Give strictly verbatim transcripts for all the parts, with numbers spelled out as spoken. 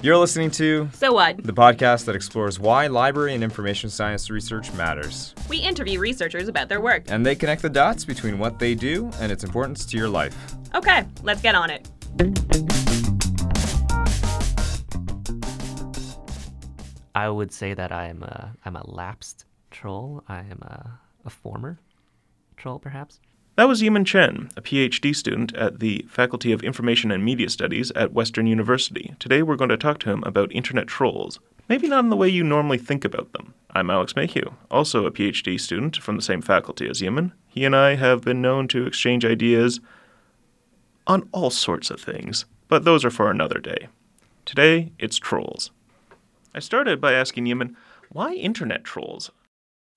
You're listening to So What?, the podcast that explores why library and information science research matters. We interview researchers about their work. And they connect the dots between what they do and its importance to your life. Okay, let's get on it. I would say that I'm a, I'm a lapsed troll. I am a, a former troll, perhaps. That was Yumin Chen, a P H D student at the Faculty of Information and Media Studies at Western University. Today we're going to talk to him about internet trolls, maybe not in the way you normally think about them. I'm Alex Mayhew, also a P H D student from the same faculty as Yumin. He and I have been known to exchange ideas on all sorts of things, but those are for another day. Today, it's trolls. I started by asking Yumin, why internet trolls?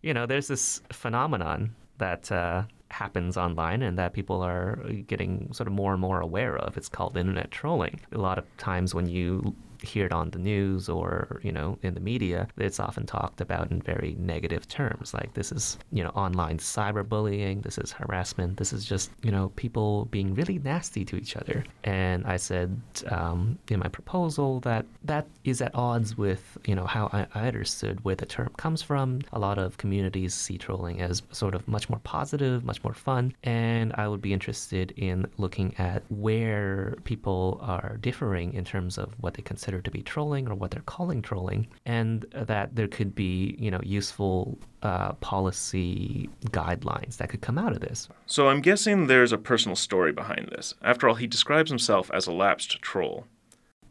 You know, there's this phenomenon that... Uh... happens online and that people are getting sort of more and more aware of. It's called internet trolling. A lot of times when you hear it on the news or, you know, in the media, it's often talked about in very negative terms. Like this is, you know, online cyberbullying, this is harassment, this is just, you know, people being really nasty to each other. And I said um, in my proposal that that is at odds with, you know, how I, I understood where the term comes from. A lot of communities see trolling as sort of much more positive, much more fun. And I would be interested in looking at where people are differing in terms of what they consider to be trolling or what they're calling trolling, and that there could be, you know, useful uh, policy guidelines that could come out of this. So I'm guessing there's a personal story behind this. After all, he describes himself as a lapsed troll.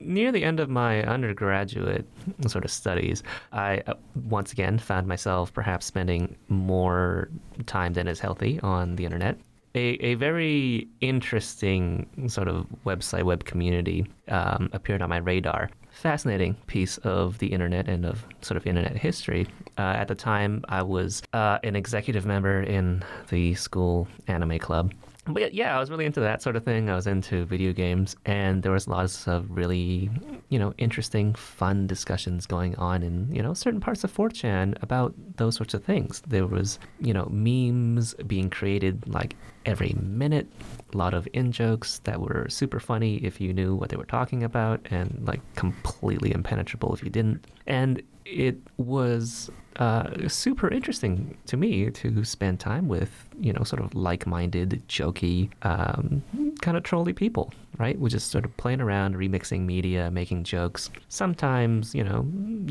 Near the end of my undergraduate sort of studies, I uh, once again found myself perhaps spending more time than is healthy on the internet. A, a very interesting sort of website, web community um, appeared on my radar. Fascinating piece of the internet and of sort of internet history. Uh, at the time, I was uh, an executive member in the school anime club. But yeah, I was really into that sort of thing. I was into video games, and there was lots of really, you know, interesting, fun discussions going on in, you know, certain parts of four chan about those sorts of things. There was, you know, memes being created like every minute, a lot of in-jokes that were super funny if you knew what they were talking about and like completely impenetrable if you didn't. And it was uh, super interesting to me to spend time with, you know, sort of like-minded, jokey, um, kind of trolly people, right? We're just sort of playing around, remixing media, making jokes, sometimes, you know,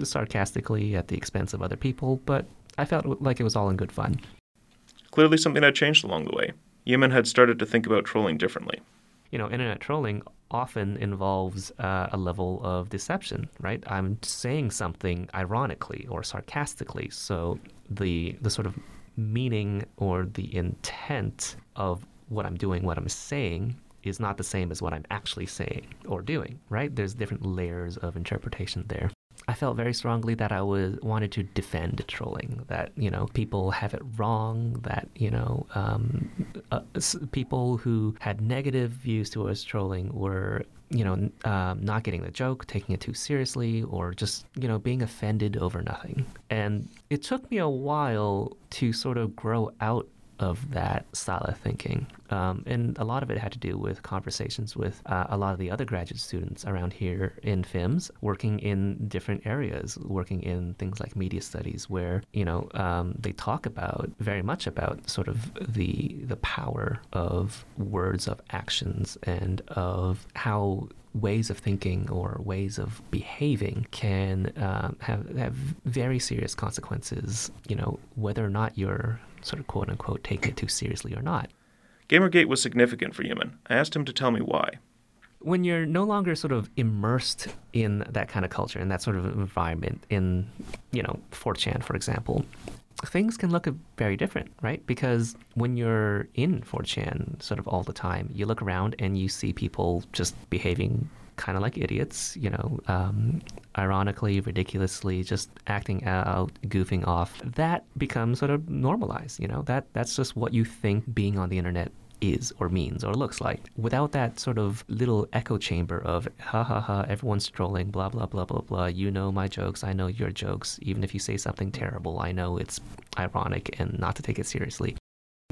sarcastically at the expense of other people, but I felt like it was all in good fun. Clearly something had changed along the way. Yumin had started to think about trolling differently. You know, internet trolling often involves uh, a level of deception, right? I'm saying something ironically or sarcastically, so the the sort of meaning or the intent of what I'm doing, what I'm saying, is not the same as what I'm actually saying or doing, right? There's different layers of interpretation there. I felt very strongly that I was wanted to defend trolling, that, you know, people have it wrong, that, you know, um, uh, people who had negative views towards trolling were, you know, um, not getting the joke, taking it too seriously, or just, you know, being offended over nothing. And it took me a while to sort of grow out of that style of thinking. Um, and a lot of it had to do with conversations with uh, a lot of the other graduate students around here in F I M S, working in different areas, working in things like media studies, where, you know, um, they talk about, very much about sort of the the power of words, of actions, and of how ways of thinking or ways of behaving can um, have, have very serious consequences, you know, whether or not you're sort of quote-unquote taking it too seriously or not. Gamergate was significant for Yumin. I asked him to tell me why. When you're no longer sort of immersed in that kind of culture, in that sort of environment, in, you know, four chan, for example, things can look very different, right? Because when you're in four chan sort of all the time, you look around and you see people just behaving kind of like idiots, you know, um, ironically, ridiculously, just acting out, goofing off. That becomes sort of normalized, you know, that that's just what you think being on the internet is or means or looks like, without that sort of little echo chamber of ha ha ha, everyone's trolling, blah blah blah blah blah, you know my jokes, I know your jokes, even if you say something terrible, I know it's ironic and not to take it seriously.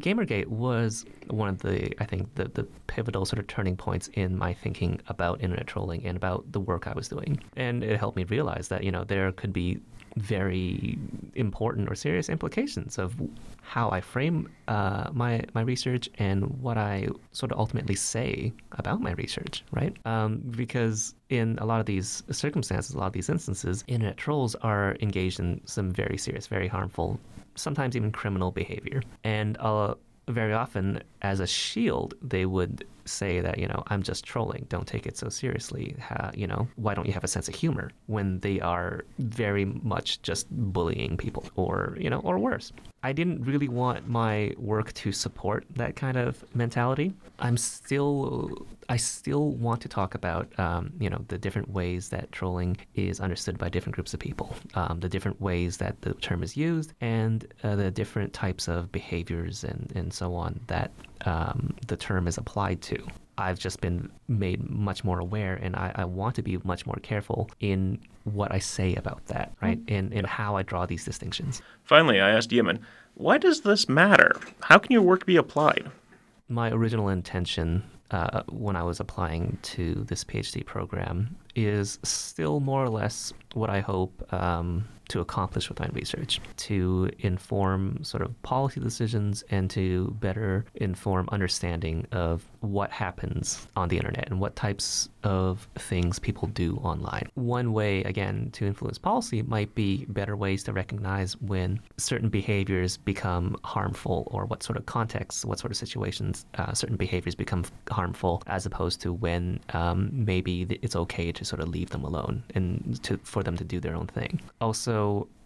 Gamergate was one of the, I think, the, the pivotal sort of turning points in my thinking about internet trolling and about the work I was doing. And it helped me realize that, you know, there could be very important or serious implications of how I frame uh, my my research and what I sort of ultimately say about my research, right? Um, because in a lot of these circumstances, a lot of these instances, internet trolls are engaged in some very serious, very harmful, sometimes even criminal behavior. And uh, very often, as a shield, they would say that, you know, I'm just trolling. Don't take it so seriously. How, you know, why don't you have a sense of humor, when they are very much just bullying people or, you know, or worse. I didn't really want my work to support that kind of mentality. I'm still, I still want to talk about, um, you know, the different ways that trolling is understood by different groups of people, um, the different ways that the term is used, and uh, the different types of behaviors and, and so on that Um, the term is applied to. I've just been made much more aware, and I, I want to be much more careful in what I say about that, right? And, and how I draw these distinctions. Finally, I asked Yumin, why does this matter? How can your work be applied? My original intention uh, when I was applying to this PhD program is still more or less what I hope um, to accomplish with my research, to inform sort of policy decisions and to better inform understanding of what happens on the internet and what types of things people do online. One way, again, to influence policy might be better ways to recognize when certain behaviors become harmful, or what sort of contexts, what sort of situations uh, certain behaviors become harmful, as opposed to when um, maybe it's okay to sort of leave them alone and to, for them to do their own thing. Also,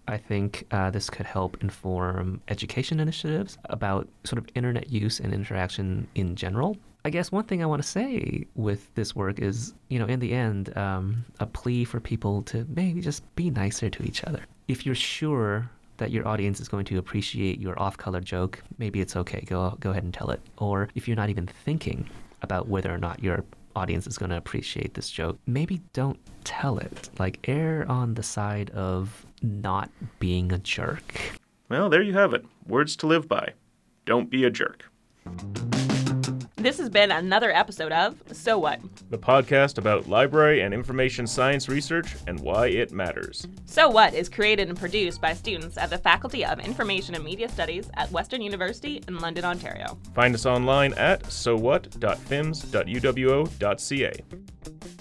I think uh, this could help inform education initiatives about sort of internet use and interaction in general. I guess one thing I want to say with this work is, you know, in the end, um, a plea for people to maybe just be nicer to each other. If you're sure that your audience is going to appreciate your off-color joke, maybe it's okay. Go, go ahead and tell it. Or if you're not even thinking about whether or not you're audience is going to appreciate this joke, maybe don't tell it. Like, err on the side of not being a jerk. Well, there you have it. Words to live by. Don't be a jerk. This has been another episode of So What? The podcast about library and information science research and why it matters. So What is created and produced by students at the Faculty of Information and Media Studies at Western University in London, Ontario. Find us online at so what dot fims dot u w o dot c a.